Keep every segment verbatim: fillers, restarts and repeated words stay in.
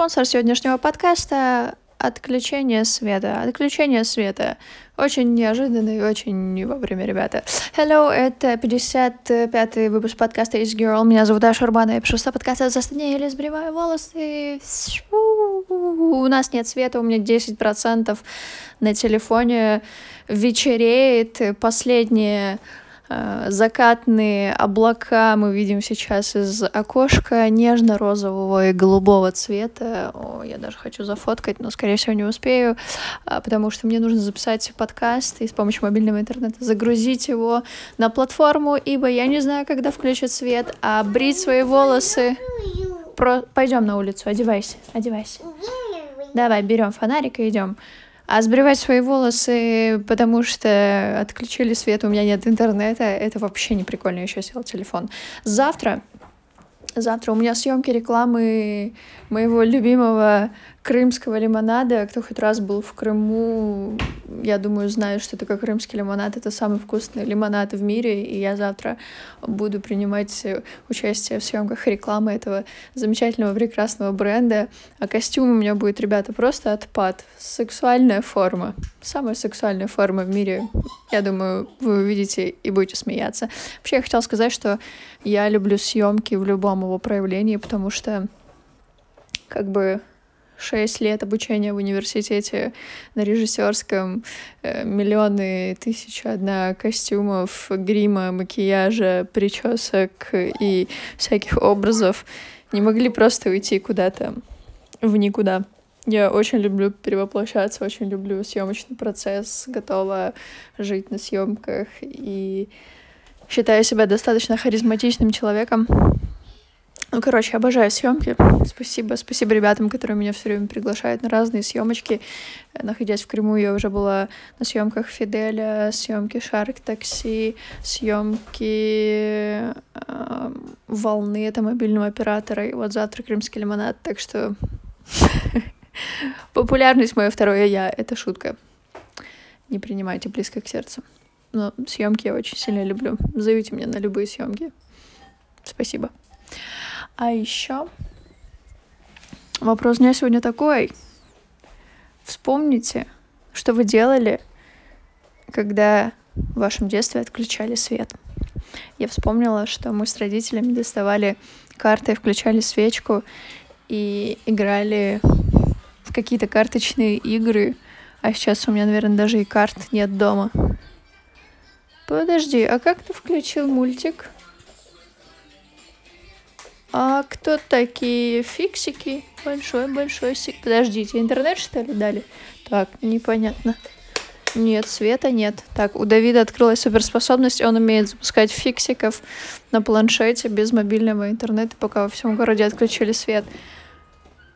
спонсор сегодняшнего подкаста — отключение света. Отключение света. Очень неожиданно и очень не вовремя, ребята. Hello, это пятьдесят пятый выпуск подкаста Is Girl. Меня зовут Даша Урбана. Я пишу сто подкастов за студию или сбриваю волосы. У нас нет света, у меня десять процентов на телефоне. Вечереет. Последние э, закатные облака мы видим сейчас из окошка нежно-розового и голубого цвета. О, я даже хочу зафоткать, но, скорее всего, не успею, потому что мне нужно записать подкаст и с помощью мобильного интернета загрузить его на платформу, ибо я не знаю, когда включат свет, а брить свои волосы... Про... Пойдем на улицу, одевайся, одевайся. Давай, берем фонарик и идем. А сбривать свои волосы, потому что отключили свет, у меня нет интернета, это вообще не прикольно, еще сел телефон. Завтра, завтра у меня съемки рекламы моего любимого крымского лимонада. Кто хоть раз был в Крыму, я думаю, знает, что такое крымский лимонад. Это самый вкусный лимонад в мире, и я завтра буду принимать участие в съемках рекламы этого замечательного, прекрасного бренда. А костюм у меня будет, ребята, просто отпад. Сексуальная форма. Самая сексуальная форма в мире. Я думаю, вы увидите и будете смеяться. Вообще, я хотела сказать, что я люблю съемки в любом его проявлении, потому что как бы... Шесть лет обучения в университете на режиссерском, миллионы, тысяча одна костюмов, грима, макияжа, причесок и всяких образов не могли просто уйти куда-то в никуда. Я очень люблю перевоплощаться, очень люблю съемочный процесс, готова жить на съемках и считаю себя достаточно харизматичным человеком. Ну, короче, обожаю съемки. Спасибо, спасибо ребятам, которые меня все время приглашают на разные съемочки. Находясь в Крыму, я уже была на съемках Фиделя, съемки Шарк такси, съемки э, волны, это мобильного оператора. И вот завтра крымский лимонад. Так что популярность моя второе я. Это шутка. Не принимайте близко к сердцу. Но съемки я очень сильно люблю. Зовите меня на любые съемки. Спасибо. А еще вопрос у меня сегодня такой. Вспомните, что вы делали, когда в вашем детстве отключали свет. Я вспомнила, что мы с родителями доставали карты, включали свечку и играли в какие-то карточные игры. А сейчас у меня, наверное, даже и карт нет дома. Подожди, а как ты включил мультик? А кто такие фиксики? Большой-большой сик... Подождите, интернет, что ли, дали? Так, непонятно. Нет, света нет. Так, у Давида открылась суперспособность. Он умеет запускать фиксиков на планшете без мобильного интернета, пока во всем городе отключили свет.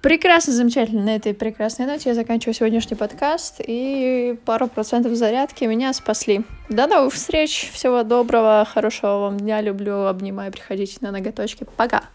Прекрасно, замечательно. На этой прекрасной ноте я заканчиваю сегодняшний подкаст. И пару процентов зарядки меня спасли. До новых встреч. Всего доброго, хорошего вам дня. Люблю, обнимаю. Приходите на ноготочки. Пока!